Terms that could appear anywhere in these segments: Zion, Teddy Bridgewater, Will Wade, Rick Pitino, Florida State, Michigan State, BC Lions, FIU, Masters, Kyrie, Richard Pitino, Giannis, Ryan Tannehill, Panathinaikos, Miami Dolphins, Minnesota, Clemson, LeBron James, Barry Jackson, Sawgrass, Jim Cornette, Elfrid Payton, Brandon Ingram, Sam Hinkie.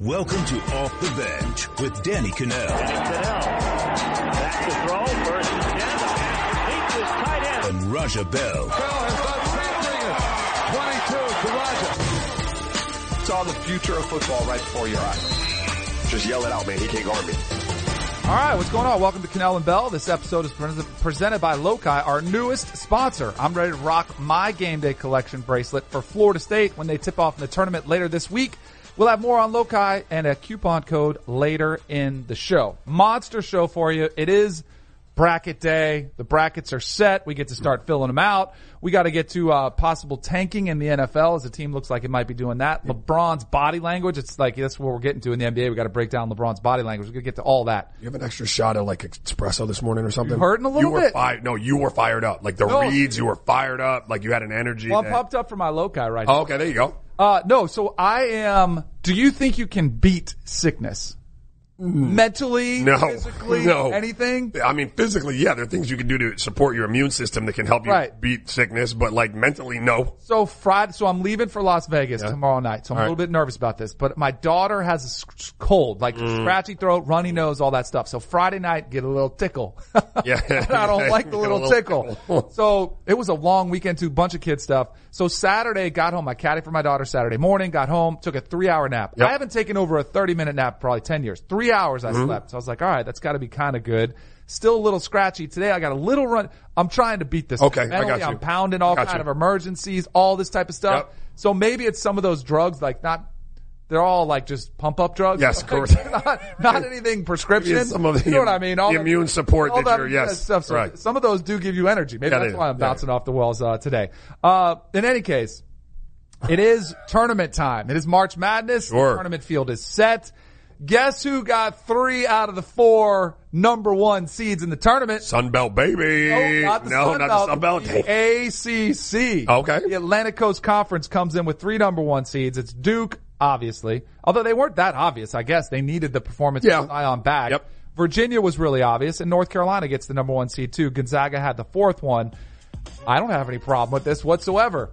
Welcome to Off the Bench with Danny Kanell. Back to throw, first and 10, the pass leaps his tight end. And Raja Bell. Bell has done something. 22 to Raja. Saw the future of football right before your eyes. Just yell it out, man. He can't guard me. All right, what's going on? Welcome to Kanell and Bell. This episode is presented by Loci, our newest sponsor. I'm ready to rock my game day collection bracelet for Florida State when they tip off in the tournament later this week. We'll have more on Loci and a coupon code later in the show. Monster show for you. It is bracket day. The brackets are set. We get to start filling them out. We got to get to possible tanking in the NFL as a team looks like it might be doing that. LeBron's body language. It's like that's what we're getting to in the NBA. We got to break down LeBron's body language. We're going to get to all that. You have an extra shot of like espresso this morning or something? You hurting a little bit. No, you were fired up. Like the reads, you were fired up. Like you had an energy. Well, I'm pumped up for my Loci right now. Oh, okay, there you go. So I am, do you think you can beat sickness? Mentally, physically, anything? I mean, physically, yeah, there are things you can do to support your immune system that can help you beat sickness, but like mentally, no. So Friday, so I'm leaving for Las Vegas tomorrow night, so I'm a little bit nervous about this, but my daughter has a cold, like scratchy throat, runny nose, all that stuff. So Friday night, get a little tickle. I don't like the little tickle. So it was a long weekend too, bunch of kid stuff. So Saturday, got home. I caddied for my daughter Saturday morning, got home, took a 3-hour nap. Yep. I haven't taken over a 30-minute nap probably 10 years. 3 hours I slept. So I was like, all right, that's got to be kind of good. Still a little scratchy today. I got a little run. I'm trying to beat this. Okay, mentally, I got you. I'm pounding all kind of emergencies, all this type of stuff. Yep. So maybe it's some of those drugs, like they're all like just pump up drugs. Yes, of course. not anything prescription. It's some of the, you know what I mean? All the immune support that you're, stuff. So some of those do give you energy. Maybe that's why I'm bouncing off the walls today. In any case, it is tournament time. It is March Madness. Sure. The tournament field is set. Guess who got 3 out of the 4 number 1 seeds in the tournament? Sunbelt, baby. No, not the Sunbelt. The ACC. Okay. The Atlantic Coast Conference comes in with 3 number 1 seeds. It's Duke, obviously. Although they weren't that obvious, I guess. They needed the performance of Zion back. Yep. Virginia was really obvious, and North Carolina gets the number 1 seed too. Gonzaga had the 4th one. I don't have any problem with this whatsoever.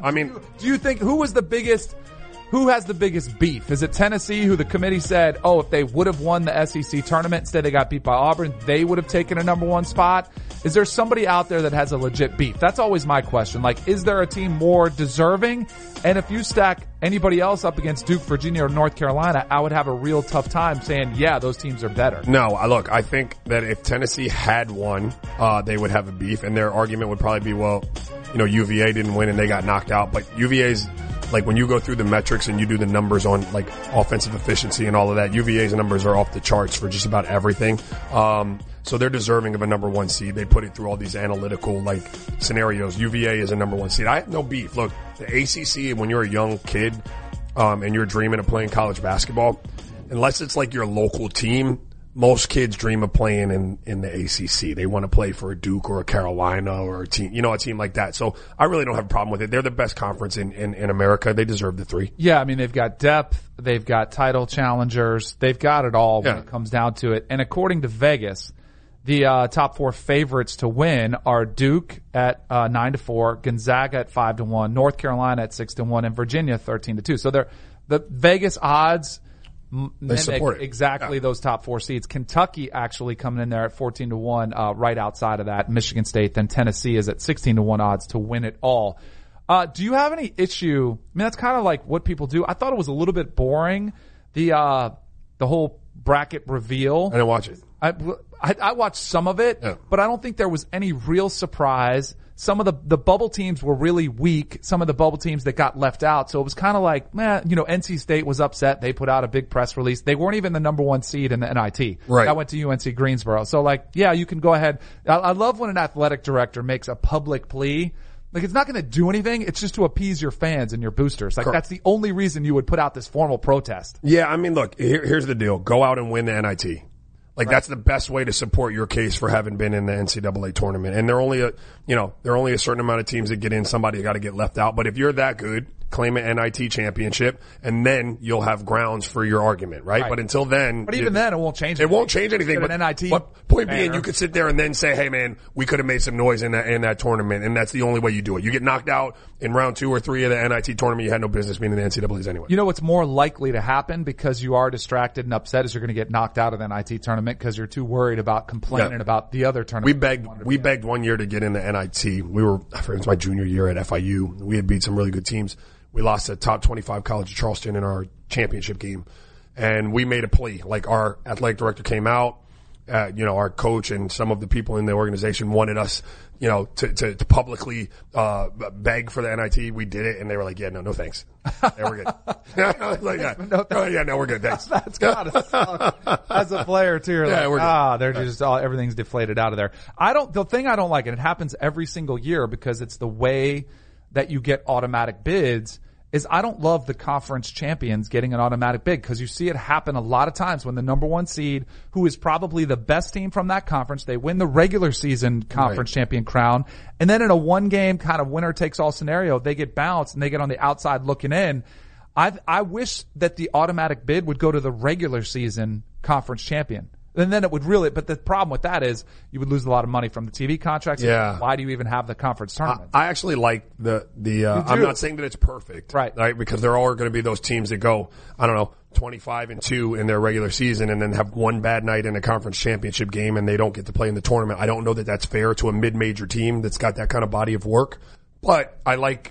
I mean, do you think who has the biggest beef? Is it Tennessee, who the committee said, if they would have won the SEC tournament, instead they got beat by Auburn, they would have taken a number 1 spot? Is there somebody out there that has a legit beef? That's always my question. Like, is there a team more deserving? And if you stack anybody else up against Duke, Virginia, or North Carolina, I would have a real tough time saying, yeah, those teams are better. No, look, I think that if Tennessee had won, they would have a beef, and their argument would probably be, UVA didn't win and they got knocked out, but UVA's, like, when you go through the metrics and you do the numbers on, like, offensive efficiency and all of that, UVA's numbers are off the charts for just about everything. So they're deserving of a number 1 seed. They put it through all these analytical, like, scenarios. UVA is a number 1 seed. I have no beef. Look, the ACC, when you're a young kid, and you're dreaming of playing college basketball, unless it's, like, your local team, most kids dream of playing in the ACC. They want to play for a Duke or a Carolina or a team like that. So I really don't have a problem with it. They're the best conference in America. They deserve the 3. Yeah, I mean, they've got depth. They've got title challengers. They've got it all when it comes down to it. And according to Vegas, the top 4 favorites to win are Duke at 9-4, Gonzaga at 5-1, North Carolina at 6-1, and Virginia 13-2. So they're the Vegas odds. They support exactly those top 4 seeds. Kentucky actually coming in there at 14-1, right outside of that. Michigan State, then Tennessee is at 16-1 odds to win it all. Do you have any issue? I mean, that's kind of like what people do. I thought it was a little bit boring, the whole bracket reveal. I didn't watch it. I watched some of it, but I don't think there was any real surprise. Some of the bubble teams were really weak. Some of the bubble teams that got left out. So it was kind of like, NC State was upset. They put out a big press release. They weren't even the number 1 seed in the NIT. Right. I went to UNC Greensboro. So you can go ahead. I love when an athletic director makes a public plea. Like, it's not going to do anything. It's just to appease your fans and your boosters. Like, that's the only reason you would put out this formal protest. Yeah, I mean, look, here's the deal. Go out and win the NIT. Like, that's the best way to support your case for having been in the NCAA tournament. And there are only a certain amount of teams that get in. Somebody got to get left out. But if you're that good, claim an NIT championship, and then you'll have grounds for your argument, right? But until then... But even then, it won't change anything. It won't change anything. But, point being, you could sit there and then say, hey, man, we could have made some noise in that tournament, and that's the only way you do it. You get knocked out in round 2 or 3 of the NIT tournament, you had no business being in the NCAAs anyway. You know what's more likely to happen because you are distracted and upset is you're going to get knocked out of the NIT tournament because you're too worried about complaining about the other tournament. We begged 1 year to get in the NIT. It was my junior year at FIU. We had beat some really good teams. We lost the top 25 College of Charleston in our championship game, and we made a plea. Like, our athletic director came out, our coach and some of the people in the organization wanted us, to publicly beg for the NIT. We did it, and they were like, "Yeah, no, thanks. Yeah, we're good. We're good. Thanks." That's gotta suck as a player too. You're we're good. They're just all everything's deflated out of there. The thing I don't like, and it happens every single year because it's the way that you get automatic bids, is I don't love the conference champions getting an automatic bid because you see it happen a lot of times when the number one seed, who is probably the best team from that conference, they win the regular season conference champion crown, and then in a one-game kind of winner-takes-all scenario, they get bounced and they get on the outside looking in. I wish that the automatic bid would go to the regular season conference champion. And then it would really, but the problem with that is you would lose a lot of money from the TV contracts. Yeah. Why do you even have the conference tournament? I actually like the I'm not saying that it's perfect. Right. Because there are going to be those teams that go, I don't know, 25-2 in their regular season and then have one bad night in a conference championship game and they don't get to play in the tournament. I don't know that that's fair to a mid-major team that's got that kind of body of work, but I like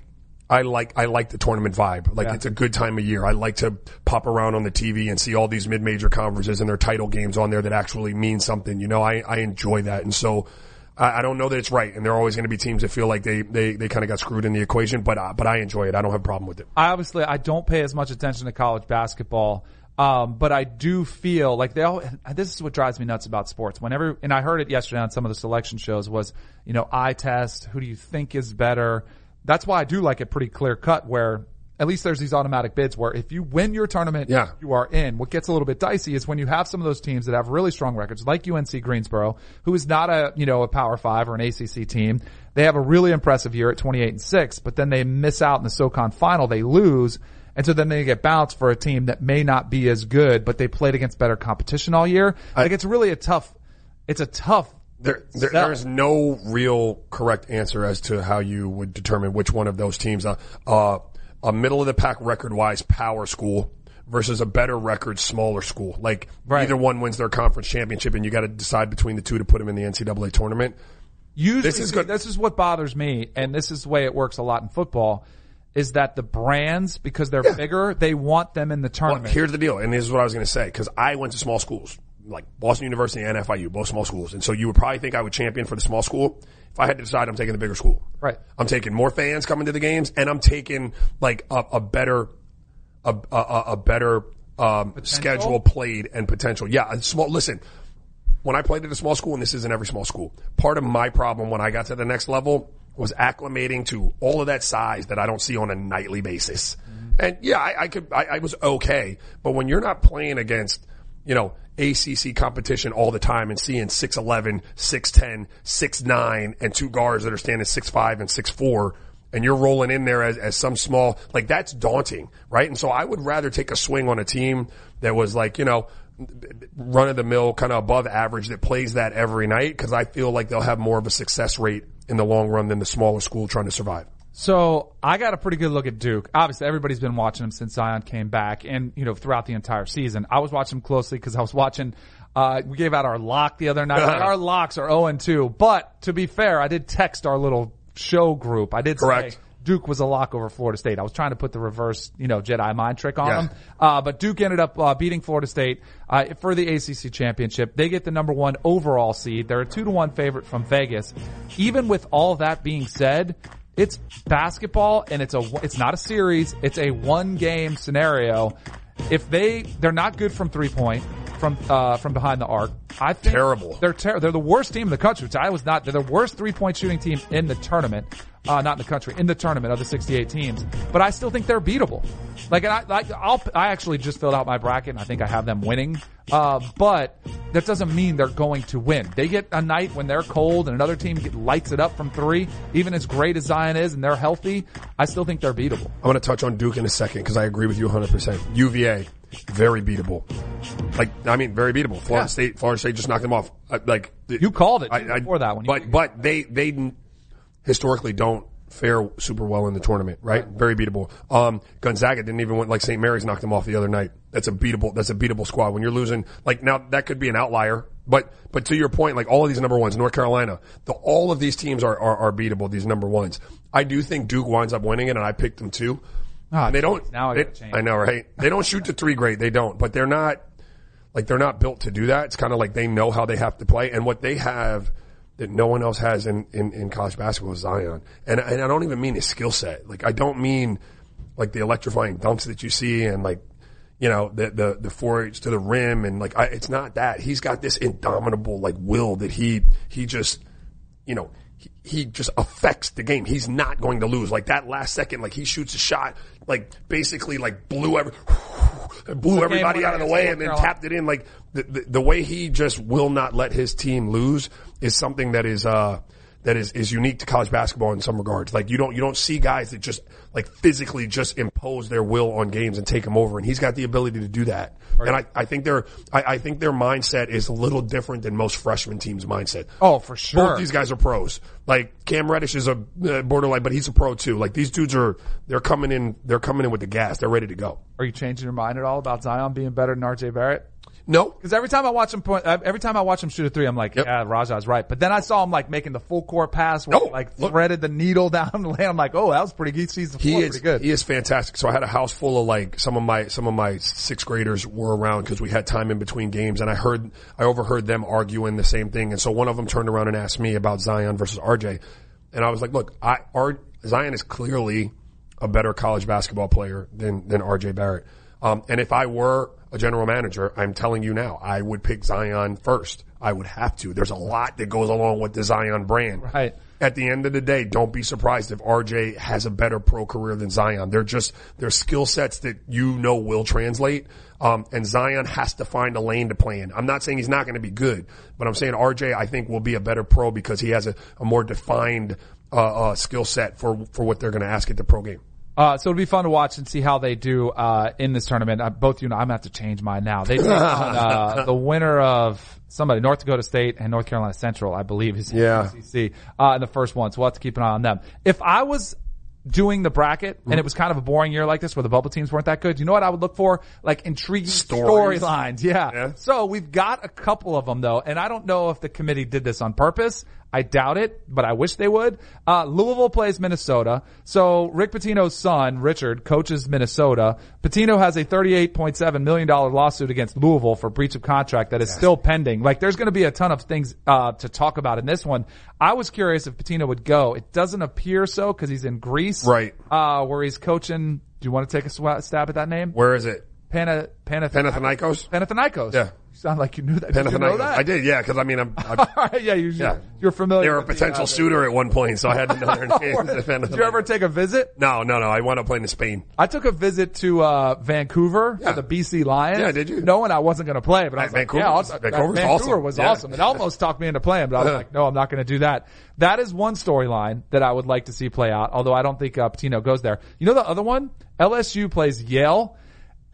the tournament vibe. It's a good time of year. I like to pop around on the TV and see all these mid-major conferences and their title games on there that actually mean something. I enjoy that. And so I don't know that it's right. And there are always going to be teams that feel like they kind of got screwed in the equation, but I enjoy it. I don't have a problem with it. I don't pay as much attention to college basketball. But I do feel like this is what drives me nuts about sports. And I heard it yesterday on some of the selection shows was, eye test. Who do you think is better? That's why I do like it pretty clear cut where at least there's these automatic bids where if you win your tournament, you are in. What gets a little bit dicey is when you have some of those teams that have really strong records, like UNC Greensboro, who is not a Power 5 or an ACC team. They have a really impressive year at 28-6, but then they miss out in the SoCon final. They lose. And so then they get bounced for a team that may not be as good, but they played against better competition all year. It's a tough There's no real correct answer as to how you would determine which one of those teams, a middle of the pack record wise power school versus a better record smaller school. Either one wins their conference championship, and you got to decide between the two to put them in the NCAA tournament. Usually, this is what bothers me, and this is the way it works a lot in football. Is that the brands, because they're bigger, they want them in the tournament. Well, here's the deal, and this is what I was going to say, because I went to small schools, like Boston University and FIU, both small schools. And so you would probably think I would champion for the small school. If I had to decide, I'm taking the bigger school. Right. I'm taking more fans coming to the games, and I'm taking a better schedule played and potential. Yeah, listen, when I played at a small school, and this isn't every small school, part of my problem when I got to the next level was acclimating to all of that size that I don't see on a nightly basis. Mm-hmm. And yeah, I was okay. But when you're not playing against, ACC competition all the time and seeing 6'11", 6'10", 6'9", and two guards that are standing 6'5" and 6'4", and you're rolling in there as some small, that's daunting, right? And so I would rather take a swing on a team that was run of the mill, kind of above average, that plays that every night, because I feel like they'll have more of a success rate in the long run than the smaller school trying to survive. So I got a pretty good look at Duke. Obviously, everybody's been watching him since Zion came back and, throughout the entire season. I was watching him closely because I was watching we gave out our lock the other night. Our locks are 0-2. But to be fair, I did text our little show group. I did say Duke was a lock over Florida State. I was trying to put the reverse, Jedi mind trick on him. But Duke ended up beating Florida State for the ACC championship. They get the number one overall seed. They're a 2-1 favorite from Vegas. Even with all that being said, it's basketball, and it's not a series. It's a one-game scenario. If they're not good from three-point, from behind the arc, I think terrible. They're the worst team in the country. They're the worst three-point shooting team in the tournament. not in the country, in the tournament of the 68 teams. But I still think they're beatable. Like, and I actually just filled out my bracket, and I think I have them winning. But that doesn't mean they're going to win. They get a night when they're cold and another team lights it up from three. Even as great as Zion is and they're healthy, I still think they're beatable. I want to touch on Duke in a second because I agree with you 100%. UVA, very beatable. Like, I mean, very beatable. Florida State just knocked them off. You called it before that one. But they historically don't fare super well in the tournament, right? Very beatable. Gonzaga didn't even win, like St. Mary's knocked them off the other night. That's a beatable squad. When you're losing, like now that could be an outlier, but to your point, like all of these number ones, North Carolina, all of these teams are beatable, these number ones. I do think Duke winds up winning it and I picked them too. And they don't, I know, right? They don't shoot the three great. They don't, but they're not built to do that. It's kind of like they know how they have to play and what they have that no one else has in college basketball is Zion. And I don't even mean his skill set. Like I don't mean like the electrifying dunks that you see and like, you know, the 4-H to the rim and like, it's not that. He's got this indomitable like will that he just, you know, he just affects the game. He's not going to lose. Like that last second, like he shoots a shot, like basically like blew everybody out of the way and then tapped it in. Like the way he just will not let his team lose is something that is unique to college basketball in some regards. Like you don't see guys that just like physically just impose their will on games and take them over. And he's got the ability to do that. Right. And I think their mindset is a little different than most freshman teams' mindset. Oh, for sure. Both these guys are pros. Like Cam Reddish is a borderline, but he's a pro too. Like these dudes they're coming in with the gas. They're ready to go. Are you changing your mind at all about Zion being better than RJ Barrett? No, because every time I watch him shoot a three, I'm like, yeah, Raja's right. But then I saw him like making the full court pass, threaded the needle down the lane. I'm like, oh, that was pretty good. He is pretty good. He is fantastic. So I had a house full of like some of my sixth graders were around because we had time in between games, and I overheard them arguing the same thing. And so one of them turned around and asked me about Zion versus RJ, and I was like, look, Zion is clearly a better college basketball player than RJ Barrett. And if I were a general manager, I'm telling you now, I would pick Zion first. I would have to. There's a lot that goes along with the Zion brand. Right. At the end of the day, don't be surprised if RJ has a better pro career than Zion. They're skill sets that you know will translate. And Zion has to find a lane to play in. I'm not saying he's not going to be good, but I'm saying RJ, I think, will be a better pro because he has a more defined skill set for what they're going to ask at the pro game. So it'll be fun to watch and see how they do, in this tournament. Both you and I'm gonna have to change mine now. They, the winner of somebody, North Dakota State and North Carolina Central, I believe is ACC, in the first one. So we'll have to keep an eye on them. If I was doing the bracket and it was kind of a boring year like this where the bubble teams weren't that good, you know what I would look for? Like intriguing storylines. Yeah. So we've got a couple of them though, and I don't know if the committee did this on purpose. I doubt it, but I wish they would. Louisville plays Minnesota. So Rick Pitino's son, Richard, coaches Minnesota. Pitino has a $38.7 million lawsuit against Louisville for breach of contract that is still pending. Like there's going to be a ton of things to talk about in this one. I was curious if Pitino would go. It doesn't appear so because he's in Greece. Right. Where he's coaching. Do you want to take a stab at that name? Where is it? Panathinaikos? Panathinaikos. Yeah. You sound like you knew that. Did you know that? I did, yeah, because I mean, you're familiar. They were a potential suitor at one point, so I had to know their name. Did you ever take a visit? No. I wound up playing in Spain. I took a visit to Vancouver for the BC Lions. Yeah, did you? Knowing I wasn't going to play, but I was Vancouver was awesome. It almost talked me into playing, but I was like, no, I'm not going to do that. That is one storyline that I would like to see play out, although I don't think Pitino goes there. You know the other one? LSU plays Yale.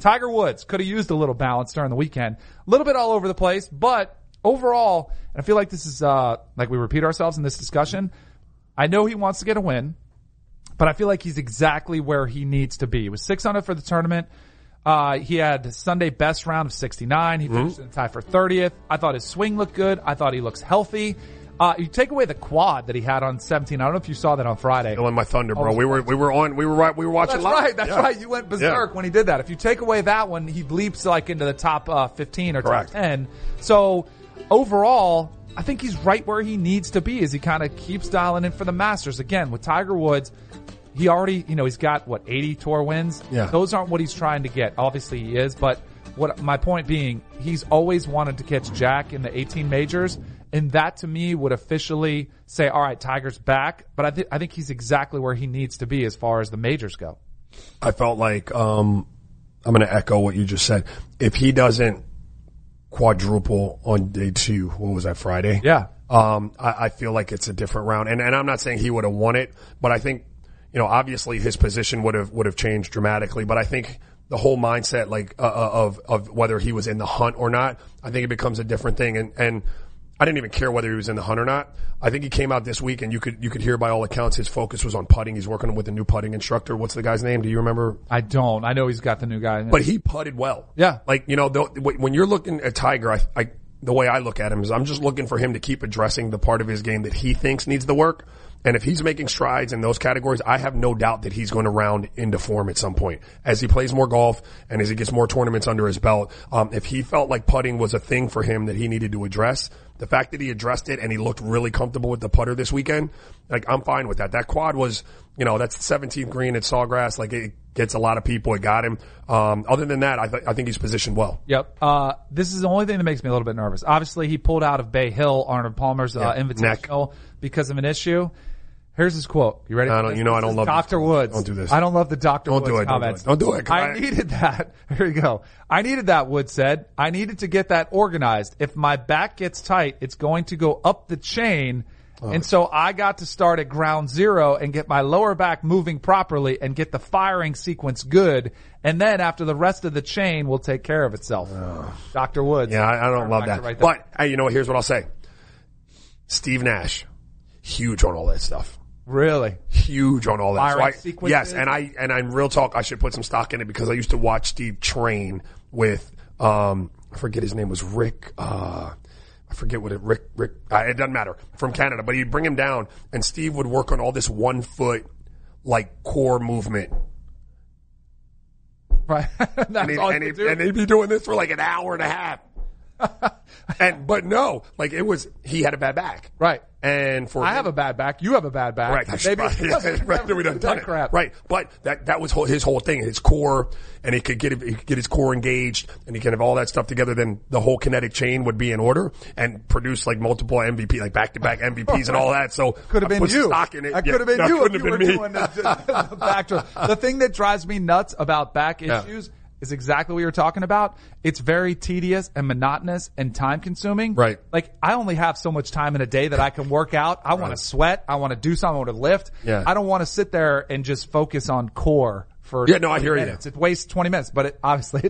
Tiger Woods could have used a little balance during the weekend. A little bit all over the place, but overall, and I feel like this is, like we repeat ourselves in this discussion. I know he wants to get a win, but I feel like he's exactly where he needs to be. He was 600 for the tournament. He had Sunday best round of 69. He finished in a tie for 30th. I thought his swing looked good. I thought he looks healthy. You take away the quad that he had on 17. I don't know if you saw that on Friday. Killing my thunder, bro. We were watching live. That's right. You went berserk when he did that. If you take away that one, he leaps like into the top 15 or top 10. So overall, I think he's right where he needs to be as he kind of keeps dialing in for the Masters. Again, with Tiger Woods, he already, he's got what, 80 tour wins? Yeah. Those aren't what he's trying to get. Obviously he is, but what my point being, he's always wanted to catch Jack in the 18 majors. And that, to me, would officially say, all right, Tiger's back. But I think he's exactly where he needs to be as far as the majors go. I felt like I'm going to echo what you just said. If he doesn't quadruple on day two, what was that, Friday? Yeah. I feel like it's a different round. And I'm not saying he would have won it, but I think, obviously his position would have changed dramatically. But I think the whole mindset, like, of whether he was in the hunt or not, I think it becomes a different thing. And I didn't even care whether he was in the hunt or not. I think he came out this week, and you could hear by all accounts his focus was on putting. He's working with a new putting instructor. What's the guy's name? Do you remember? I don't. I know he's got the new guy. But he putted well. Yeah. Like, when you're looking at Tiger, the way I look at him is I'm just looking for him to keep addressing the part of his game that he thinks needs the work. And if he's making strides in those categories, I have no doubt that he's going to round into form at some point. As he plays more golf and as he gets more tournaments under his belt, if he felt like putting was a thing for him that he needed to address, the fact that he addressed it and he looked really comfortable with the putter this weekend, like, I'm fine with that. That quad was, that's the 17th green at Sawgrass. Like, it gets a lot of people. It got him. Other than that, I think he's positioned well. Yep. This is the only thing that makes me a little bit nervous. Obviously, he pulled out of Bay Hill, Arnold Palmer's Invitational because of an issue. Here's his quote. You ready? I don't love Dr. Woods. Don't do this. I don't love the Dr. Woods comments. Don't do it. I needed that. Here you go. I needed that, Woods said. I needed to get that organized. If my back gets tight, it's going to go up the chain. And so I got to start at ground zero and get my lower back moving properly and get the firing sequence good. And then after the rest of the chain will take care of itself. Dr. Woods. Yeah, I don't love that. Right, but, hey, here's what I'll say. Steve Nash, huge on all that stuff. Really? Huge on all that. Yes, and I'm real talk, I should put some stock in it because I used to watch Steve train with, I forget his name was Rick, I forget what it, Rick, it doesn't matter, from Canada, but he'd bring him down and Steve would work on all this 1 foot, like, core movement. Right. That's and he'd be doing this for like an hour and a half. But no, like it was, he had a bad back. Right. And for I have a bad back. You have a bad back. Right. That's right. We done done it. Crap. Right. But that was his whole thing, his core, and he could get his core engaged, and he can have all that stuff together. Then the whole kinetic chain would be in order and produce like multiple MVP, like back-to-back MVPs and all that. So could have been you. Stock in it. That could have been you. Couldn't have been me. Doing the back to, the thing that drives me nuts about back issues. Yeah. Is exactly what you're talking about. It's very tedious and monotonous and time consuming. Right. Like I only have so much time in a day that I can work out. I want to sweat. I want to do something. I want to lift. Yeah. I don't want to sit there and just focus on core for 20 I hear minutes. You. It wastes 20 minutes, but it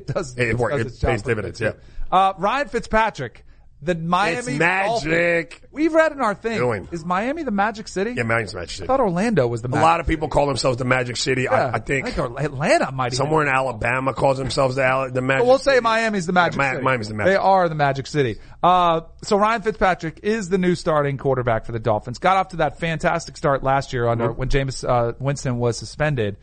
does. It works. It pays dividends. Yeah. Ryan Fitzpatrick, the Miami. It's magic. Dolphins. We've read in our thing. Doing. Is Miami the Magic City? Yeah, Miami's the Magic City. I thought Orlando was the Magic City. A lot of people call themselves the Magic City. Yeah, I think Atlanta might be. Somewhere in Alabama calls themselves the Magic City. We'll say Miami's the Magic City. Miami's the Magic City. They are the Magic City. So Ryan Fitzpatrick is the new starting quarterback for the Dolphins. Got off to that fantastic start last year when Jameis Winston was suspended.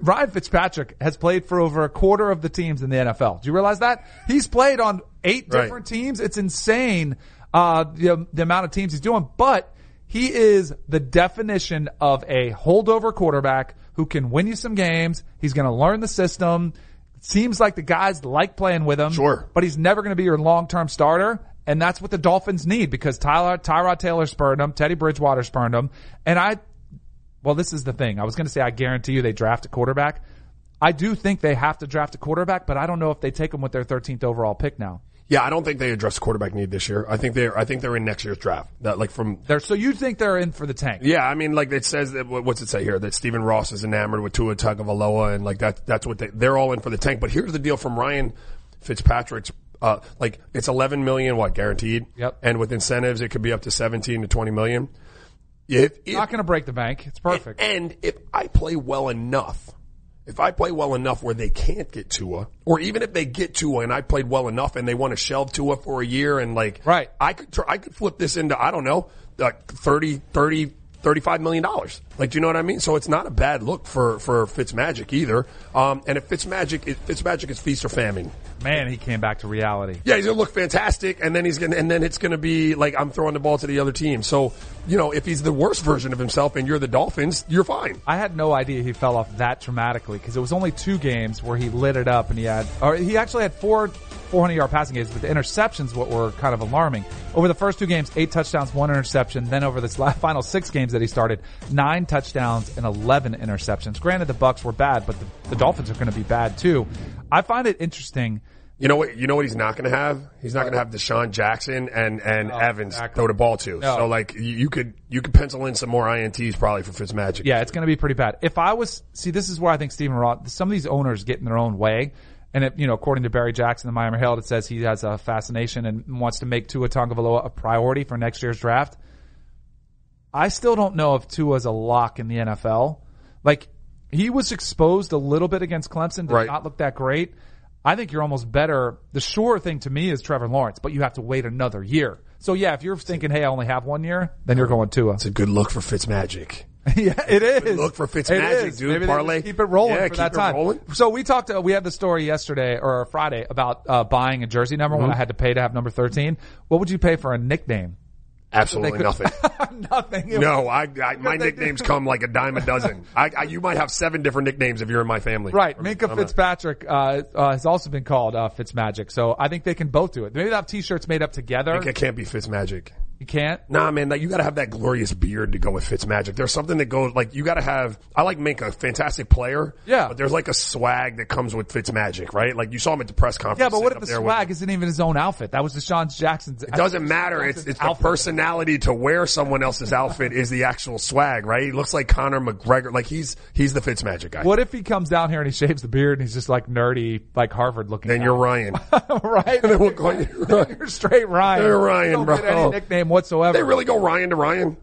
Ryan Fitzpatrick has played for over a quarter of the teams in the NFL. Do you realize that? He's played on 8 different teams. It's insane, the amount of teams he's doing. But he is the definition of a holdover quarterback who can win you some games. He's going to learn the system. It seems like the guys like playing with him. Sure. But he's never going to be your long-term starter. And that's what the Dolphins need because Tyrod Taylor spurned him. Teddy Bridgewater spurned him. And well, this is the thing. I was going to say, I guarantee you they draft a quarterback. I do think they have to draft a quarterback, but I don't know if they take him with their 13th overall pick now. Yeah, I don't think they address quarterback need this year. I think they're in next year's draft. So you think they're in for the tank? Yeah, I mean, like it says that. What's it say here? That Stephen Ross is enamored with Tua Tagovailoa, and like that's what they're all in for the tank. But here's the deal from Ryan Fitzpatrick's. Like it's $11 million, guaranteed? Yep. And with incentives, it could be up to $17 to $20 million. It's not going to break the bank. It's perfect. And if I play well enough where they can't get Tua, or even if they get Tua and I played well enough and they want to shelve Tua for a year and like, right. I could flip this into, I don't know, like $35 million. Like, do you know what I mean? So it's not a bad look for Fitzmagic either. And if Fitzmagic is feast or famine. Man, he came back to reality. Yeah, he's going to look fantastic, and then it's going to be like I'm throwing the ball to the other team. So, you know, if he's the worst version of himself and you're the Dolphins, you're fine. I had no idea he fell off that dramatically because it was only 2 games where he lit it up, and he actually had 400-yard passing games, but the interceptions were kind of alarming. Over the first 2 games, 8 touchdowns, 1 interception. Then over this final 6 games that he started, 9 touchdowns and 11 interceptions. Granted, the Bucs were bad, but the Dolphins are going to be bad too. I find it interesting. You know what he's not going to have? He's not going to have Deshaun Jackson and Evans throw the ball to. No. So like you could pencil in some more INTs probably for Fitzmagic. Yeah, it's going to be pretty bad. This is where I think Stephen Ross, some of these owners get in their own way. And it, you know, according to Barry Jackson, the Miami Herald, it says he has a fascination and wants to make Tua Tagovailoa a priority for next year's draft. I still don't know if Tua's a lock in the NFL. Like, he was exposed a little bit against Clemson, did not look that great. I think you're almost better. The sure thing to me is Trevor Lawrence, but you have to wait another year. So yeah, if you're thinking, hey, I only have 1 year, then you're going Tua. It's a good look for Fitzmagic. Yeah, it is. Good look for Fitzmagic, dude. Maybe parlay. Keep it rolling for that time. Rolling. So we had the story yesterday or Friday about buying a jersey number when I had to pay to have number 13. What would you pay for a nickname? Absolutely nothing. Nothing. No, my nicknames come like a dime a dozen. You might have 7 different nicknames if you're in my family. Right. Minka Fitzpatrick, has also been called, Fitzmagic. So I think they can both do it. Maybe they'll have t-shirts made up together. Minka can't be Fitzmagic. You can't? Nah, man, you gotta have that glorious beard to go with Fitzmagic. There's something that goes, like, you gotta have, I like Minka, fantastic player. Yeah. But there's like a swag that comes with Fitzmagic, right? Like, you saw him at the press conference. Yeah, but what if the swag isn't even his own outfit? That was Deshaun Jackson's. It doesn't matter. It's the personality to wear someone else's outfit is the actual swag, right? He looks like Conor McGregor. Like, he's the Fitzmagic guy. What if he comes down here and he shaves the beard and he's just like nerdy, like Harvard looking? Then you're Ryan. Right? Then we'll call you Ryan. You're straight Ryan. You're Ryan, you don't bro. Get any nickname whatsoever. They really go Ryan to Ryan.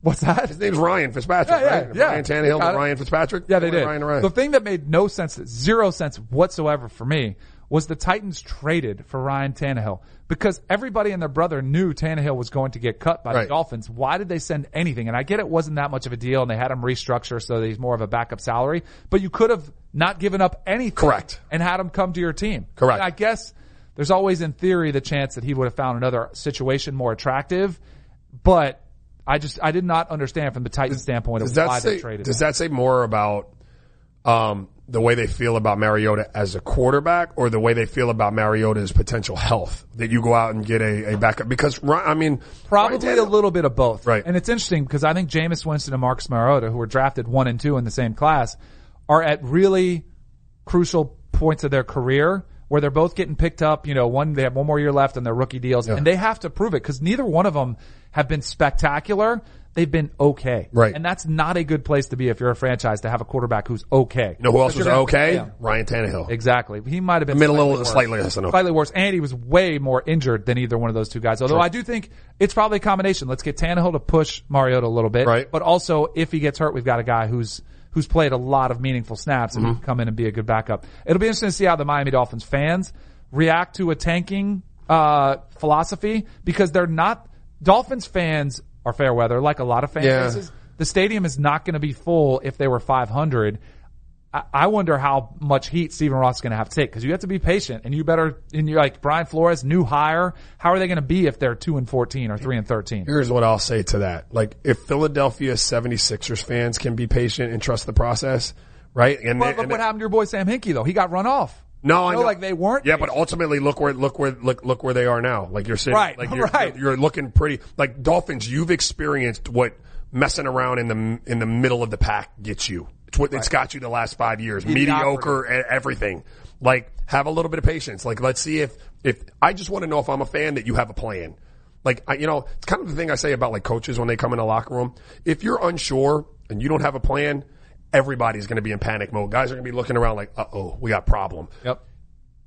What's that? His name's Ryan Fitzpatrick. Yeah, right? Ryan Tannehill to Ryan Fitzpatrick. Yeah, they did. Ryan to Ryan. The thing that made no sense, 0 sense whatsoever for me, was the Titans traded for Ryan Tannehill because everybody and their brother knew Tannehill was going to get cut by the Dolphins. Why did they send anything? And I get it wasn't that much of a deal, and they had him restructure so that he's more of a backup salary. But you could have not given up anything, correct, and had him come to your team. Correct. And I guess there's always in theory the chance that he would have found another situation more attractive, but I did not understand from the Titans standpoint of why they traded him. Does that say more about the way they feel about Mariota as a quarterback, or the way they feel about Mariota's potential health, that you go out and get a backup? Because, I mean, probably a little bit of both. Right. And it's interesting because I think Jameis Winston and Marcus Mariota, who were drafted 1 and 2 in the same class, are at really crucial points of their career where they're both getting picked up. You know, one, they have one more year left on their rookie deals, and they have to prove it because neither one of them have been spectacular. They've been okay. Right. And that's not a good place to be if you're a franchise, to have a quarterback who's okay. You know who else was okay? Yeah. Ryan Tannehill. Exactly. He might have been slightly worse. And he was way more injured than either one of those two guys. Although I do think it's probably a combination. Let's get Tannehill to push Mariota a little bit. Right. But also, if he gets hurt, we've got a guy who's played a lot of meaningful snaps and can come in and be a good backup. It'll be interesting to see how the Miami Dolphins fans react to a tanking philosophy, because they're not – Dolphins fans are fair weather, like a lot of fan bases. The stadium is not going to be full if they were 500. I wonder how much heat Stephen Ross is going to have to take, because you have to be patient, and you're like Brian Flores, new hire. How are they going to be if they're 2-14 or 3-13? Here's what I'll say to that. Like, if Philadelphia 76ers fans can be patient and trust the process, right? And look what happened to your boy Sam Hinkie, though. He got run off. No, I know. Like, they weren't. Yeah, but ultimately, look where they are now. Like, you're sitting, like you're looking pretty, like, Dolphins, you've experienced what messing around in the middle of the pack gets you. It's what it's got you the last 5 years. Mediocre and everything. Like, have a little bit of patience. Like, let's see if I just want to know, if I'm a fan, that you have a plan. Like, it's kind of the thing I say about, like, coaches when they come in the locker room. If you're unsure and you don't have a plan, everybody's going to be in panic mode. Guys are going to be looking around like, uh-oh, we got a problem. Yep.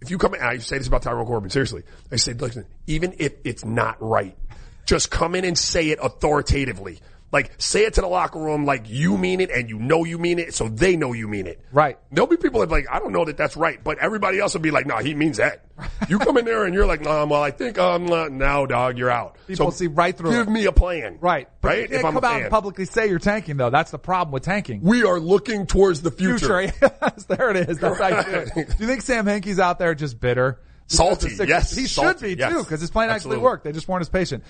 If you come in, I say this about Tyrone Corbin, seriously. I say, listen, even if it's not right, just come in and say it authoritatively. Like, say it to the locker room like you mean it, and you know you mean it, so they know you mean it. Right. There'll be people that be like, I don't know that that's right, but everybody else will be like, no, he means that. You come in there and you're like, well, I think now, dog, you're out. People see right through. Give me a plan. Right. Right? You can't come out and publicly say you're tanking, though. That's the problem with tanking. We are looking towards the future. Yes, there it is. That's right. How you do it. Do you think Sam Hinkie's out there just bitter? Salty, yes. He should be, yes, too, because his plan actually worked. They just weren't as patient.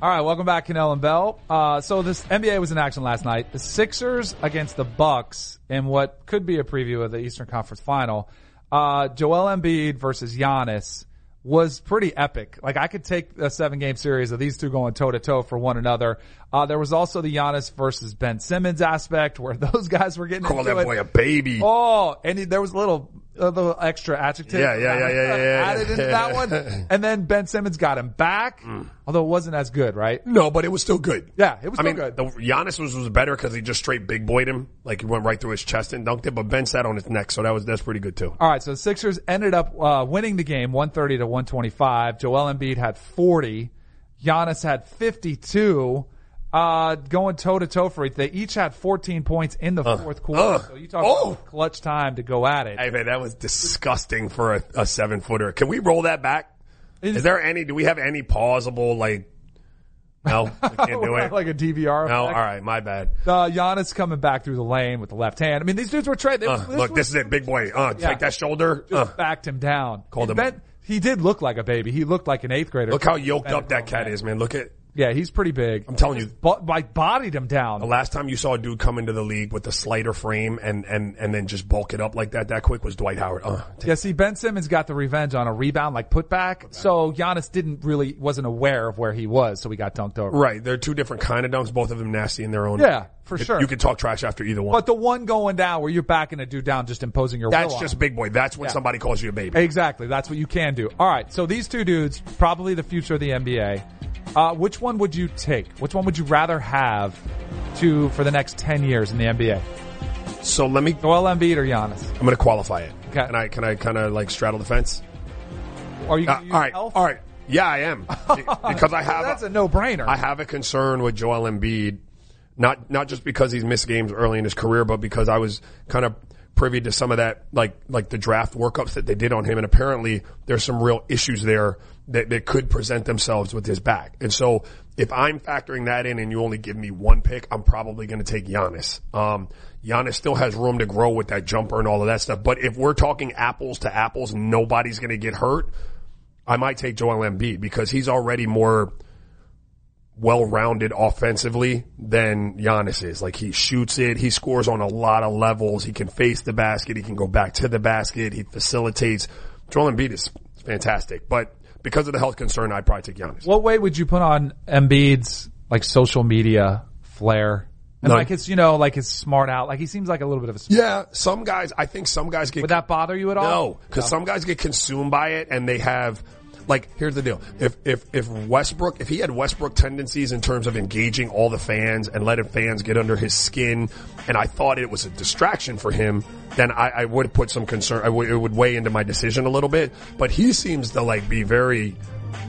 All right, welcome back, Kanell and Bell. So this NBA was in action last night. The Sixers against the Bucks in what could be a preview of the Eastern Conference Final. Joel Embiid versus Giannis was pretty epic. Like, I could take a 7-game series of these two going toe to toe for one another. There was also the Giannis versus Ben Simmons aspect, where those guys were getting into it. Call that boy a baby. Oh, and there was a little extra adjective added into that one. And then Ben Simmons got him back, although it wasn't as good, right? No, but it was still good. Yeah, it was still good. Giannis was better because he just straight big boyed him. Like, he went right through his chest and dunked it, but Ben sat on his neck, so that's pretty good too. All right, so the Sixers ended up winning the game 130-125. Joel Embiid had 40. Giannis had 52. Going toe to toe for it. They each had 14 points in the fourth quarter. So you talk about clutch time to go at it. Hey man, that was disgusting for a 7-footer. Can we roll that back? Do we have any pausable, like, no, we can't do it. Like a DVR. No, all right, my bad. Giannis coming back through the lane with the left hand. I mean, these dudes were trying. This is it, big boy. Take that shoulder. Just backed him down. Called him. He did look like a baby. He looked like an 8th grader. Look how yoked up that cat is, man. Look at. Yeah, he's pretty big. I'm telling you. Like, bodied him down. The last time you saw a dude come into the league with a slighter frame and then just bulk it up like that quick was Dwight Howard. Ben Simmons got the revenge on a rebound, like putback. So Giannis wasn't aware of where he was, so he got dunked over. Right. They're two different kind of dunks, both of them nasty in their own. Yeah, for sure. You could talk trash after either one. But the one going down where you're backing a dude down, just imposing your will on him. That's just big boy. That's when somebody calls you a baby. Exactly. That's what you can do. All right. So these two dudes, probably the future of the NBA. Which one would you take? Which one would you rather have for the next 10 years in the NBA? So let me... Joel Embiid or Giannis? I'm going to qualify it. Okay. Can I kind of like straddle the fence? Are you all right. Yeah, I am. Because I have... That's a no-brainer. I have a concern with Joel Embiid, not just because he's missed games early in his career, but because I was kind of privy to some of that, like the draft workups that they did on him, and apparently there's some real issues there that could present themselves with his back. And so if I'm factoring that in and you only give me one pick, I'm probably going to take Giannis. Giannis still has room to grow with that jumper and all of that stuff. But if we're talking apples to apples, nobody's going to get hurt, I might take Joel Embiid because he's already more well-rounded offensively than Giannis is. Like, he shoots it. He scores on a lot of levels. He can face the basket. He can go back to the basket. He facilitates. Joel Embiid is fantastic. But because of the health concern, I'd probably take Giannis. What weight would you put on Embiid's, like, social media flair? And, none. Like, it's, you know, like, his smart out. Like, he seems like a little bit of a smart. Yeah, some guys, I think some guys get... Would that bother you at all? No, because some guys get consumed by it, and they have... Like, here's the deal. If Westbrook, if he had Westbrook tendencies in terms of engaging all the fans and letting fans get under his skin, and I thought it was a distraction for him, then I would put some concern, it would weigh into my decision a little bit. But he seems to, like, be very,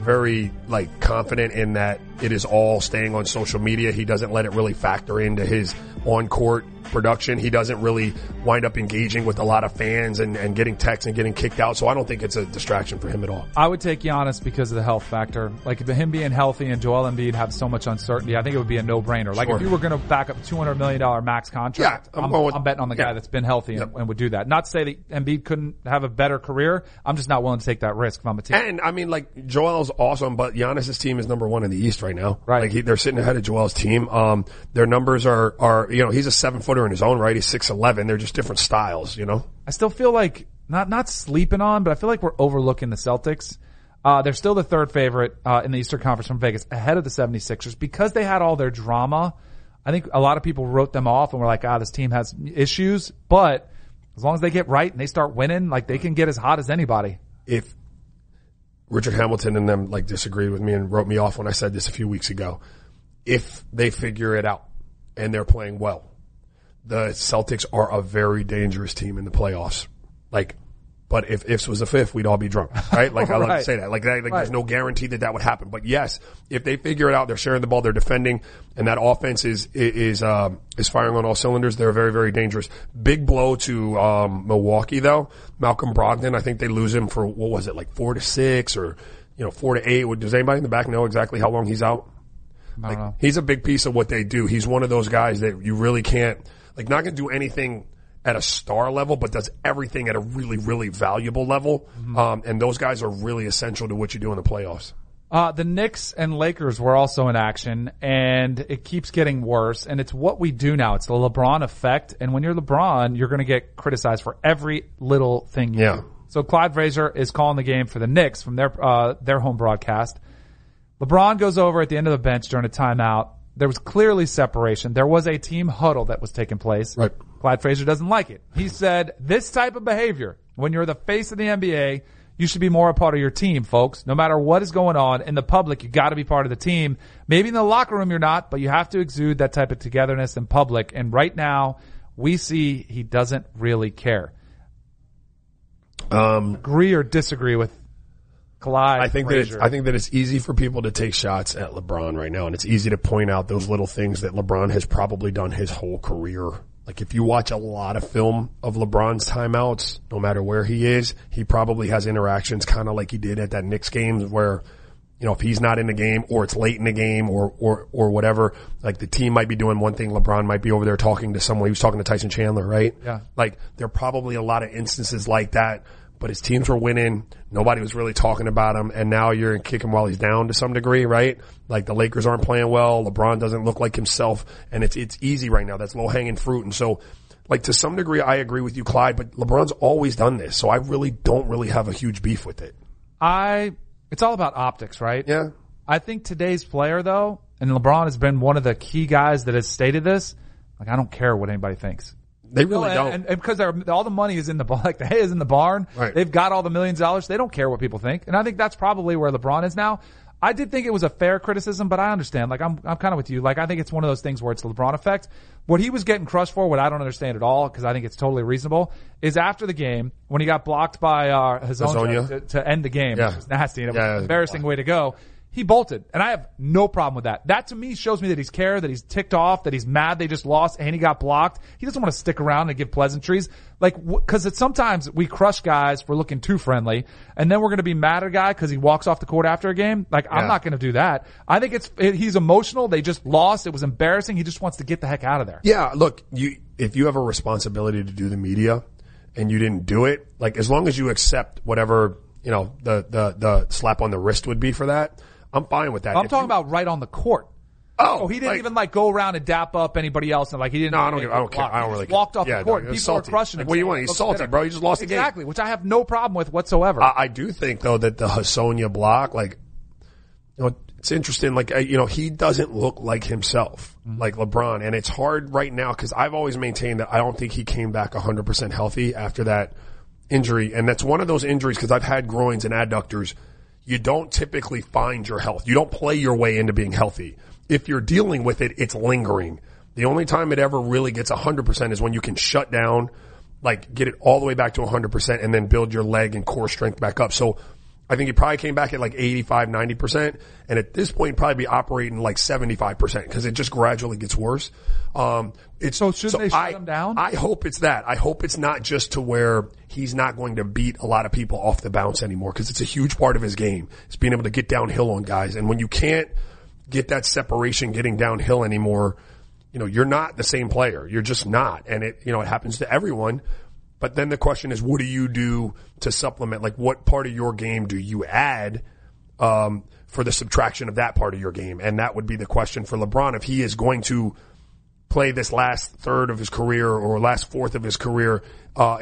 very, like, confident in that it is all staying on social media. He doesn't let it really factor into his on-court production. He doesn't really wind up engaging with a lot of fans and getting texts and getting kicked out. So I don't think it's a distraction for him at all. I would take Giannis because of the health factor. Like, him being healthy and Joel Embiid have so much uncertainty, I think it would be a no-brainer. Like, sure. If you were going to back up a $200 million max contract, yeah, I'm betting on the guy that's been healthy and would do that. Not to say that Embiid couldn't have a better career. I'm just not willing to take that risk if I'm a team. And, I mean, like, Joel's awesome, but Giannis's team is number one in the East right now. Right. Like, they're sitting ahead of Joel's team. Their numbers are, you know, he's a 7-footer in his own right. He's 6'11". They're just different styles, you know? I still feel like, not sleeping on, but I feel like we're overlooking the Celtics. They're still the third favorite, in the Eastern Conference from Vegas ahead of the 76ers because they had all their drama. I think a lot of people wrote them off and were like, this team has issues, but as long as they get right and they start winning, like, they can get as hot as anybody. If Richard Hamilton and them, like, disagreed with me and wrote me off when I said this a few weeks ago, if they figure it out and they're playing well, the Celtics are a very dangerous team in the playoffs. Like, but if ifs was a fifth, we'd all be drunk, right? Like, I love to say that. Like, there's no guarantee that would happen. But yes, if they figure it out, they're sharing the ball, they're defending, and that offense is firing on all cylinders. They're very, very dangerous. Big blow to Milwaukee though. Malcolm Brogdon, I think they lose him for, what was it, like 4 to 6 or, you know, 4 to 8? Does anybody in the back know exactly how long he's out? I don't know. He's a big piece of what they do. He's one of those guys that you really can't, like, not going to do anything at a star level, but does everything at a really, really valuable level. Mm-hmm. And those guys are really essential to what you do in the playoffs. The Knicks and Lakers were also in action, and it keeps getting worse. And it's what we do now. It's the LeBron effect. And when you're LeBron, you're going to get criticized for every little thing you do. So Clyde Frazier is calling the game for the Knicks from their home broadcast. LeBron goes over at the end of the bench during a timeout. There was clearly separation. There was a team huddle that was taking place. Right. Clyde Frazier doesn't like it. He said, this type of behavior, when you're the face of the NBA, you should be more a part of your team, folks. No matter what is going on in the public, you got to be part of the team. Maybe in the locker room you're not, but you have to exude that type of togetherness in public. And right now, we see he doesn't really care. Agree or disagree with Clyde Frazier? I think that it's easy for people to take shots at LeBron right now, and it's easy to point out those little things that LeBron has probably done his whole career. Like, if you watch a lot of film of LeBron's timeouts, no matter where he is, he probably has interactions kind of like he did at that Knicks game where, you know, if he's not in the game or it's late in the game or whatever, like, the team might be doing one thing, LeBron might be over there talking to someone. He was talking to Tyson Chandler, right? Yeah. Like, there are probably a lot of instances like that. But his teams were winning. Nobody was really talking about him. And now you're kicking while he's down to some degree, right? Like, the Lakers aren't playing well. LeBron doesn't look like himself. And it's easy right now. That's low-hanging fruit. And so, like, to some degree, I agree with you, Clyde, but LeBron's always done this. So I really don't really have a huge beef with it. It's all about optics, right? Yeah. I think today's player, though, and LeBron has been one of the key guys that has stated this, like, I don't care what anybody thinks. They really don't. And because all the money is in the barn, like the hay is in the barn. Right. They've got all the millions of dollars. They don't care what people think. And I think that's probably where LeBron is now. I did think it was a fair criticism, but I understand. Like, I'm kind of with you. Like, I think it's one of those things where it's the LeBron effect. What he was getting crushed for, what I don't understand at all, because I think it's totally reasonable, is after the game, when he got blocked by Hazonia to end the game. Yeah. Which was nasty. And it was an embarrassing way to go. He bolted, and I have no problem with that. That, to me, shows me that he's cared, that he's ticked off, that he's mad they just lost, and he got blocked. He doesn't want to stick around and give pleasantries. Like, because sometimes we crush guys for looking too friendly, and then we're going to be mad at a guy because he walks off the court after a game. Like, yeah. I'm not going to do that. I think he's emotional. They just lost. It was embarrassing. He just wants to get the heck out of there. Yeah, look, if you have a responsibility to do the media and you didn't do it, like, as long as you accept whatever, you know, the slap on the wrist would be for that, I'm fine with that. I'm talking about right on the court. Oh, he didn't even go around and dap up anybody else, and he didn't. No, I don't care. I don't really care. Walked off the court. People are crushing him. What do you want? He's salty, bro. He just lost the game. Exactly, which I have no problem with whatsoever. I do think though that the Hasonia block, it's interesting. He doesn't look like himself, like LeBron, and it's hard right now because I've always maintained that I don't think he came back 100% healthy after that injury, and that's one of those injuries because I've had groins and adductors. You don't typically find your health. You don't play your way into being healthy. If you're dealing with it, it's lingering. The only time it ever really gets 100% is when you can shut down, get it all the way back to 100% and then build your leg and core strength back up. So I think he probably came back at 85, 90%. And at this point, probably be operating 75% because it just gradually gets worse. Shouldn't they shut him down? I hope it's that. I hope it's not just to where he's not going to beat a lot of people off the bounce anymore because it's a huge part of his game. It's being able to get downhill on guys. And when you can't get that separation getting downhill anymore, you're not the same player. You're just not. And it happens to everyone. But then the question is, what do you do to supplement? What part of your game do you add for the subtraction of that part of your game? And that would be the question for LeBron. If he is going to play this last third of his career or last fourth of his career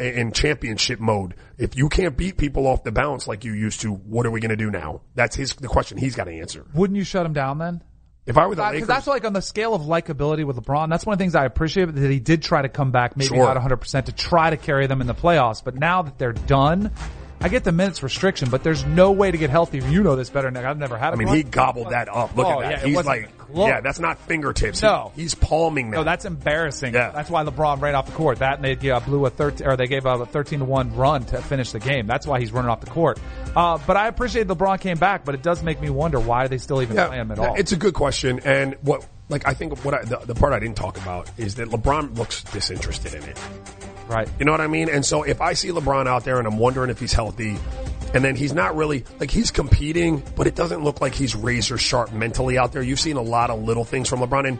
in championship mode, if you can't beat people off the bounce like you used to, what are we going to do now? That's the question he's got to answer. Wouldn't you shut him down then? If I were the Lakers, because that's on the scale of likability with LeBron, that's one of the things I appreciate, that he did try to come back, maybe not 100% to try to carry them in the playoffs. But now that they're done, I get the minutes restriction, but there's no way to get healthy. You know this better than I've never had. He gobbled that up. Look at that. Yeah, he's that's not fingertips. No, he's palming that. No, that's embarrassing. Yeah. That's why LeBron ran off the court. That and they blew a 13-1 run to finish the game. That's why he's running off the court. But I appreciate LeBron came back, but it does make me wonder why they still even play him at all. It's a good question, and the part I didn't talk about is that LeBron looks disinterested in it. Right. You know what I mean? And so if I see LeBron out there and I'm wondering if he's healthy, and then he's not really, he's competing, but it doesn't look like he's razor sharp mentally out there. You've seen a lot of little things from LeBron. And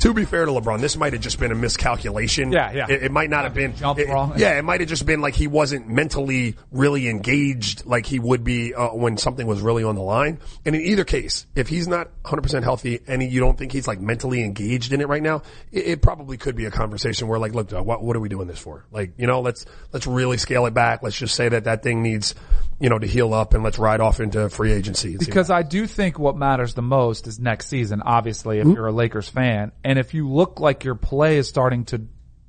to be fair to LeBron, this might have just been a miscalculation. Yeah, yeah. It might not have been. Jump wrong. Yeah, it might have just been he wasn't mentally really engaged like he would be when something was really on the line. And in either case, if he's not 100% healthy and you don't think he's mentally engaged in it right now, it probably could be a conversation where look, what are we doing this for? Let's really scale it back. Let's just say that thing needs, to heal up, and let's ride off into free agency. Because I do think what matters the most is next season, obviously, if you're a Lakers fan. And if you look like your play is starting to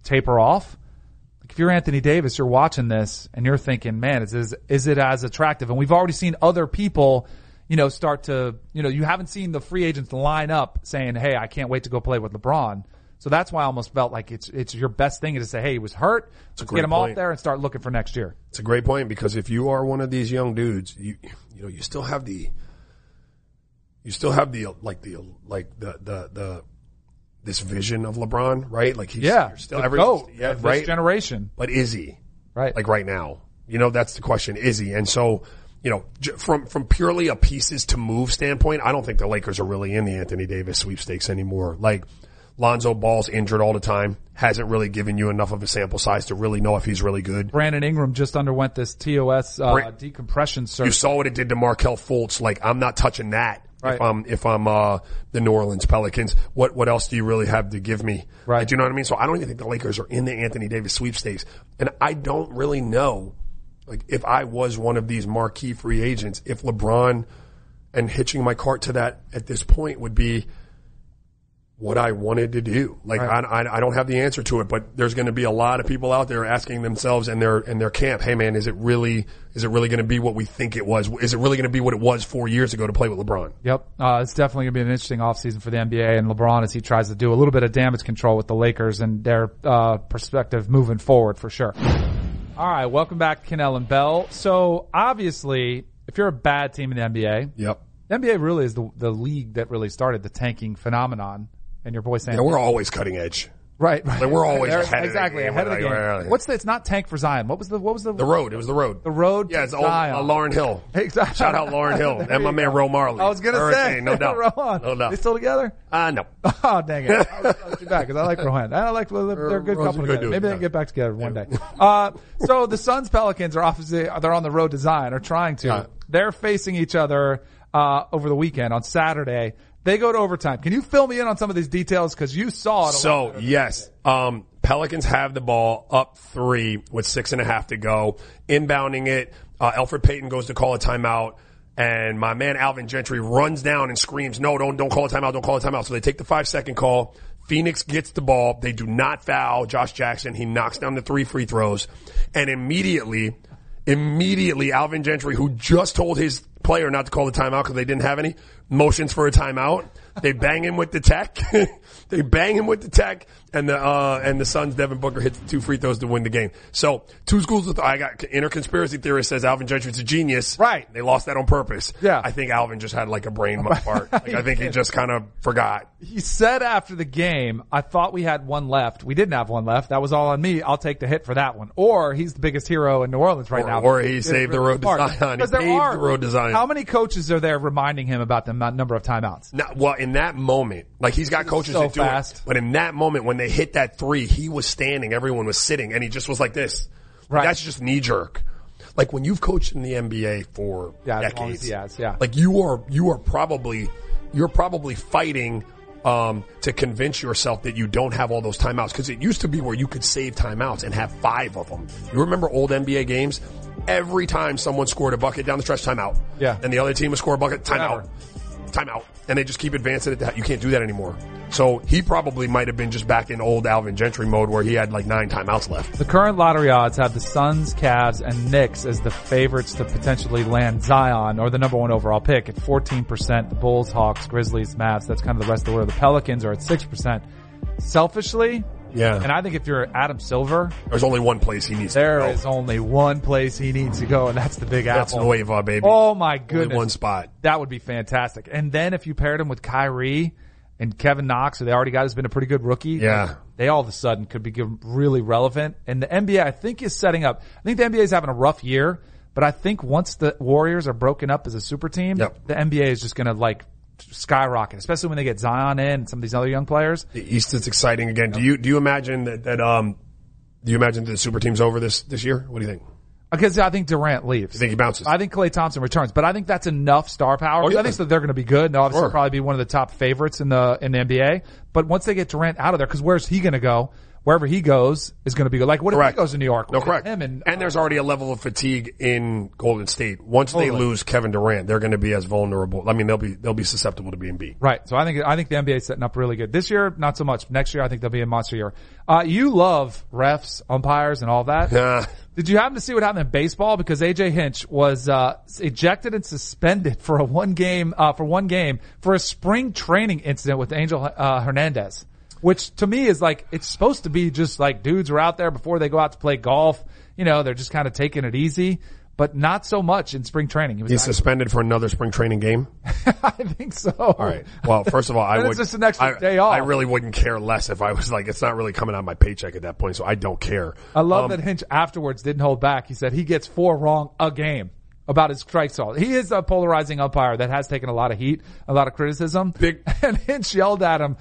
taper off, if you're Anthony Davis, you're watching this and you're thinking, man, is it as attractive? And we've already seen other people, start to, you haven't seen the free agents line up saying, hey, I can't wait to go play with LeBron. So that's why I almost felt like it's your best thing is to say, hey, he was hurt. Let's get him off there and start looking for next year. It's a great point because if you are one of these young dudes, you still have this vision of LeBron, right? You're still every GOAT of this generation. But is he right? Right now, that's the question: is he? And so, from purely a pieces to move standpoint, I don't think the Lakers are really in the Anthony Davis sweepstakes anymore. Lonzo Ball's injured all the time, hasn't really given you enough of a sample size to really know if he's really good. Brandon Ingram just underwent this TOS decompression surgery. You saw what it did to Markelle Fultz. I'm not touching that. Right. If I'm the New Orleans Pelicans, what else do you really have to give me? Right. Do you know what I mean? So I don't even think the Lakers are in the Anthony Davis sweepstakes, and I don't really know. If I was one of these marquee free agents, if LeBron and hitching my cart to that at this point would be what I wanted to do. Right. I don't have the answer to it, but there's going to be a lot of people out there asking themselves and their camp, hey man, is it really going to be what we think it was? Is it really going to be what it was 4 years ago to play with LeBron? Yep. It's definitely going to be an interesting offseason for the NBA and LeBron as he tries to do a little bit of damage control with the Lakers and their perspective moving forward for sure. All right. Welcome back, Kanell and Bell. So obviously, if you're a bad team in the NBA. Yep. The NBA really is the league that really started the tanking phenomenon. And your boy saying, yeah, we're always cutting edge. Right. Like we're always ahead of the game. Right. It's not tank for Zion. What was the road? It was the road. The road. Yeah, it's Zion. Old Lauryn Hill. Exactly. Shout out Lauryn Hill and my man Ro Marley. I was gonna say, no doubt. Rohan. No doubt. They still together? No. Oh, dang it! I'll get back because I like Rohan. I like they're a good couple together. Maybe they can get back together one day. So the Suns Pelicans are obviously they're on the road to Zion or trying to. They're facing each other over the weekend on Saturday. They go to overtime. Can you fill me in on some of these details? Because you saw it. So, yes. Pelicans have the ball up 3 with 6.5 to go. Inbounding it. Elfrid Payton goes to call a timeout. And my man Alvin Gentry runs down and screams, no, don't call a timeout. Don't call a timeout. So they take the 5-second call. Phoenix gets the ball. They do not foul Josh Jackson. He knocks down the 3 free throws. And immediately Alvin Gentry, who just told his player not to call the timeout because they didn't have any, motions for a timeout. They bang him with the tech. And the Suns, Devin Booker, hits 2 free throws to win the game. So two schools of I got inner conspiracy theorist says Alvin Gentry's a genius. Right. They lost that on purpose. Yeah. I think Alvin just had like a brain fart. Like, I think he just kind of forgot. He said after the game, I thought we had one left. We didn't have one left. That was all on me. I'll take the hit for that one. Or he's the biggest hero in New Orleans right now. Or he saved the road to Zion. He paved the road to Zion. How many coaches are there reminding him about the number of timeouts? Now, well, in that moment, like he's got coaches that do it. But in that moment when they hit that 3, he was standing, everyone was sitting, and he just was like this. Right. That's just knee jerk. Like when you've coached in the NBA for decades, like you're probably fighting to convince yourself that you don't have all those timeouts, because it used to be where you could save timeouts and have 5 of them. You remember old NBA games? Every time someone scored a bucket down the stretch, timeout. Yeah. And the other team would score a bucket, timeout. Timeout. And they just keep advancing it. You can't do that anymore. So he probably might have been just back in old Alvin Gentry mode where he had like 9 timeouts left. The current lottery odds have the Suns, Cavs, and Knicks as the favorites to potentially land Zion or the #1 overall pick at 14%. The Bulls, Hawks, Grizzlies, Mavs, that's kind of the rest of the world. The Pelicans are at 6%. Selfishly, yeah. And I think if you're Adam Silver, there's only one place he needs to go. There is only one place he needs to go, and that's the Big Apple. That's Nueva, baby. Oh, my goodness. Only one spot. That would be fantastic. And then if you paired him with Kyrie and Kevin Knox, who they already got, who's been a pretty good rookie, yeah, they all of a sudden could be really relevant. And the NBA, I think, is setting up. I think the NBA is having a rough year, but I think once the Warriors are broken up as a super team, the NBA is just going to, like, skyrocket, especially when they get Zion in and some of these other young players. The East is exciting again. Do you imagine that the super team's over this year? What do you think? Because I think Durant leaves. You think he bounces? I think Klay Thompson returns, but I think that's enough star power. I think that they're going to be good, and obviously probably be one of the top favorites in the NBA. But once they get Durant out of there, because where's he going to go? Wherever he goes is going to be good. Like, what if he goes to New York? No, correct. And there's already a level of fatigue in Golden State. Once they lose Kevin Durant, they're going to be as vulnerable. I mean, they'll be susceptible to being beat. Right. So I think the NBA is setting up really good. This year, not so much. Next year, I think they'll be a monster year. You love refs, umpires, and all that. Yeah. Did you happen to see what happened in baseball? Because AJ Hinch was ejected and suspended for one game for a spring training incident with Angel Hernandez. Which to me is like, it's supposed to be just like dudes are out there before they go out to play golf. You know, they're just kind of taking it easy, but not so much in spring training. He's suspended for another spring training game? I think so. All right. Well, first of all, it's just an extra day off. I really wouldn't care less if I was like, it's not really coming out of my paycheck at that point, so I don't care. I love that Hinch afterwards didn't hold back. He said he gets 4 wrong a game about his strike zone. He is a polarizing umpire that has taken a lot of heat, a lot of criticism. And Hinch yelled at him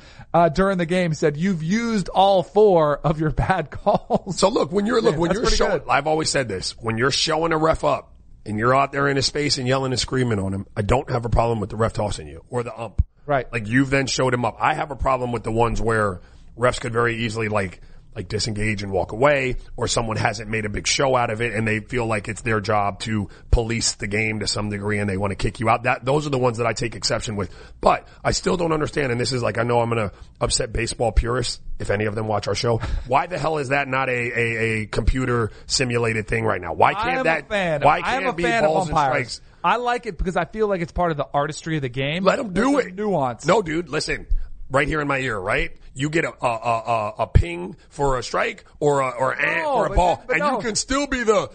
during the game. He said, "You've used all 4 of your bad calls." So when you're showing, I've always said this, when you're showing a ref up and you're out there in his space and yelling and screaming on him, I don't have a problem with the ref tossing you or the ump. Right. Like you've then showed him up. I have a problem with the ones where refs could very easily like disengage and walk away, or someone hasn't made a big show out of it and they feel like it's their job to police the game to some degree and they want to kick you out. Those are the ones that I take exception with. But I still don't understand, and this is like, I know I'm going to upset baseball purists, if any of them watch our show. Why the hell is that not a computer simulated thing right now? Why can't that, why can't be balls and strikes? I like it because I feel like it's part of the artistry of the game. Let them do it. Nuance. No, dude, listen. right here in my ear, right? You get a ping for a strike or a ball, and you can still be the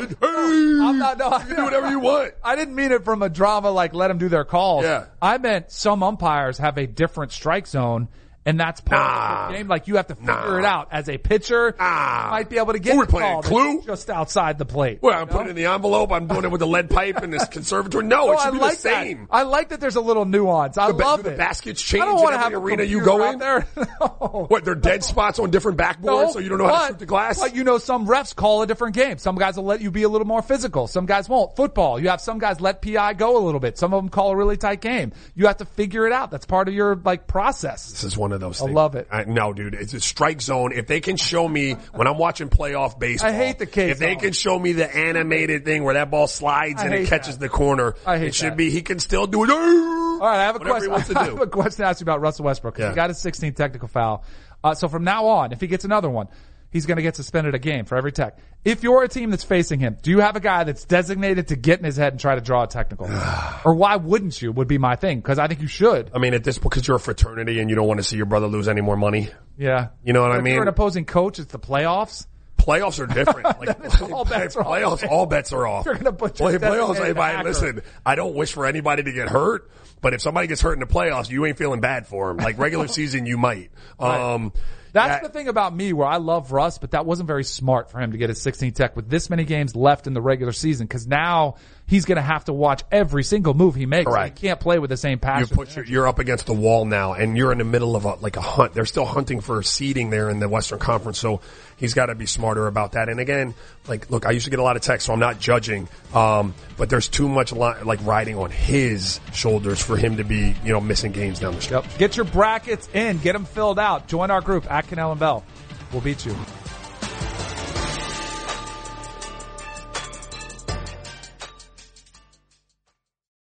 you can do whatever you want. I didn't mean it from a drama like let them do their calls. Yeah. I meant some umpires have a different strike zone, and that's part of the game. Like you have to figure it out as a pitcher. You might be able to get the clue just outside the plate. Well, I'm putting it in the envelope. I'm doing it with the lead pipe in this conservatory. No, it should be the same. That. I like that. There's a little nuance. I love it. The baskets change. I don't want to have arena you go in there. No. What? They're dead spots on different backboards, so you don't know how to shoot the glass. But you know, some refs call a different game. Some guys will let you be a little more physical. Some guys won't. Football, you have some guys let PI go a little bit. Some of them call a really tight game. You have to figure it out. That's part of your process. This is one of those things. I love it. No, dude, it's a strike zone. If they can show me when I'm watching playoff baseball, I hate the case. If they can show me the animated thing where that ball slides and it catches the corner, it should be. He can still do it. All right, I have a question. I have a question to ask you about Russell Westbrook. He got a 16th technical foul. So from now on, if he gets another one, he's going to get suspended a game for every tech. If you're a team that's facing him, do you have a guy that's designated to get in his head and try to draw a technical? Or why wouldn't you would be my thing, because I think you should. I mean, at this point, because you're a fraternity and you don't want to see your brother lose any more money. Yeah. You know what I mean? If you're an opposing coach, it's the playoffs. Playoffs are different. All bets are off. You're going to put your playoffs. Listen, I don't wish for anybody to get hurt, but if somebody gets hurt in the playoffs, you ain't feeling bad for him. Like regular season, you might. That's the thing about me where I love Russ, but that wasn't very smart for him to get his 16 tech with this many games left in the regular season, because now he's going to have to watch every single move he makes. Right. He can't play with the same passion. You're up against the wall now, and you're in the middle of a hunt. They're still hunting for seeding there in the Western Conference, so he's got to be smarter about that. And again, look, I used to get a lot of texts, so I'm not judging, but there's too much riding on his shoulders for him to be missing games down the stretch. Yep. Get your brackets in. Get them filled out. Join our group. Danny Kanell and Bell will beat you.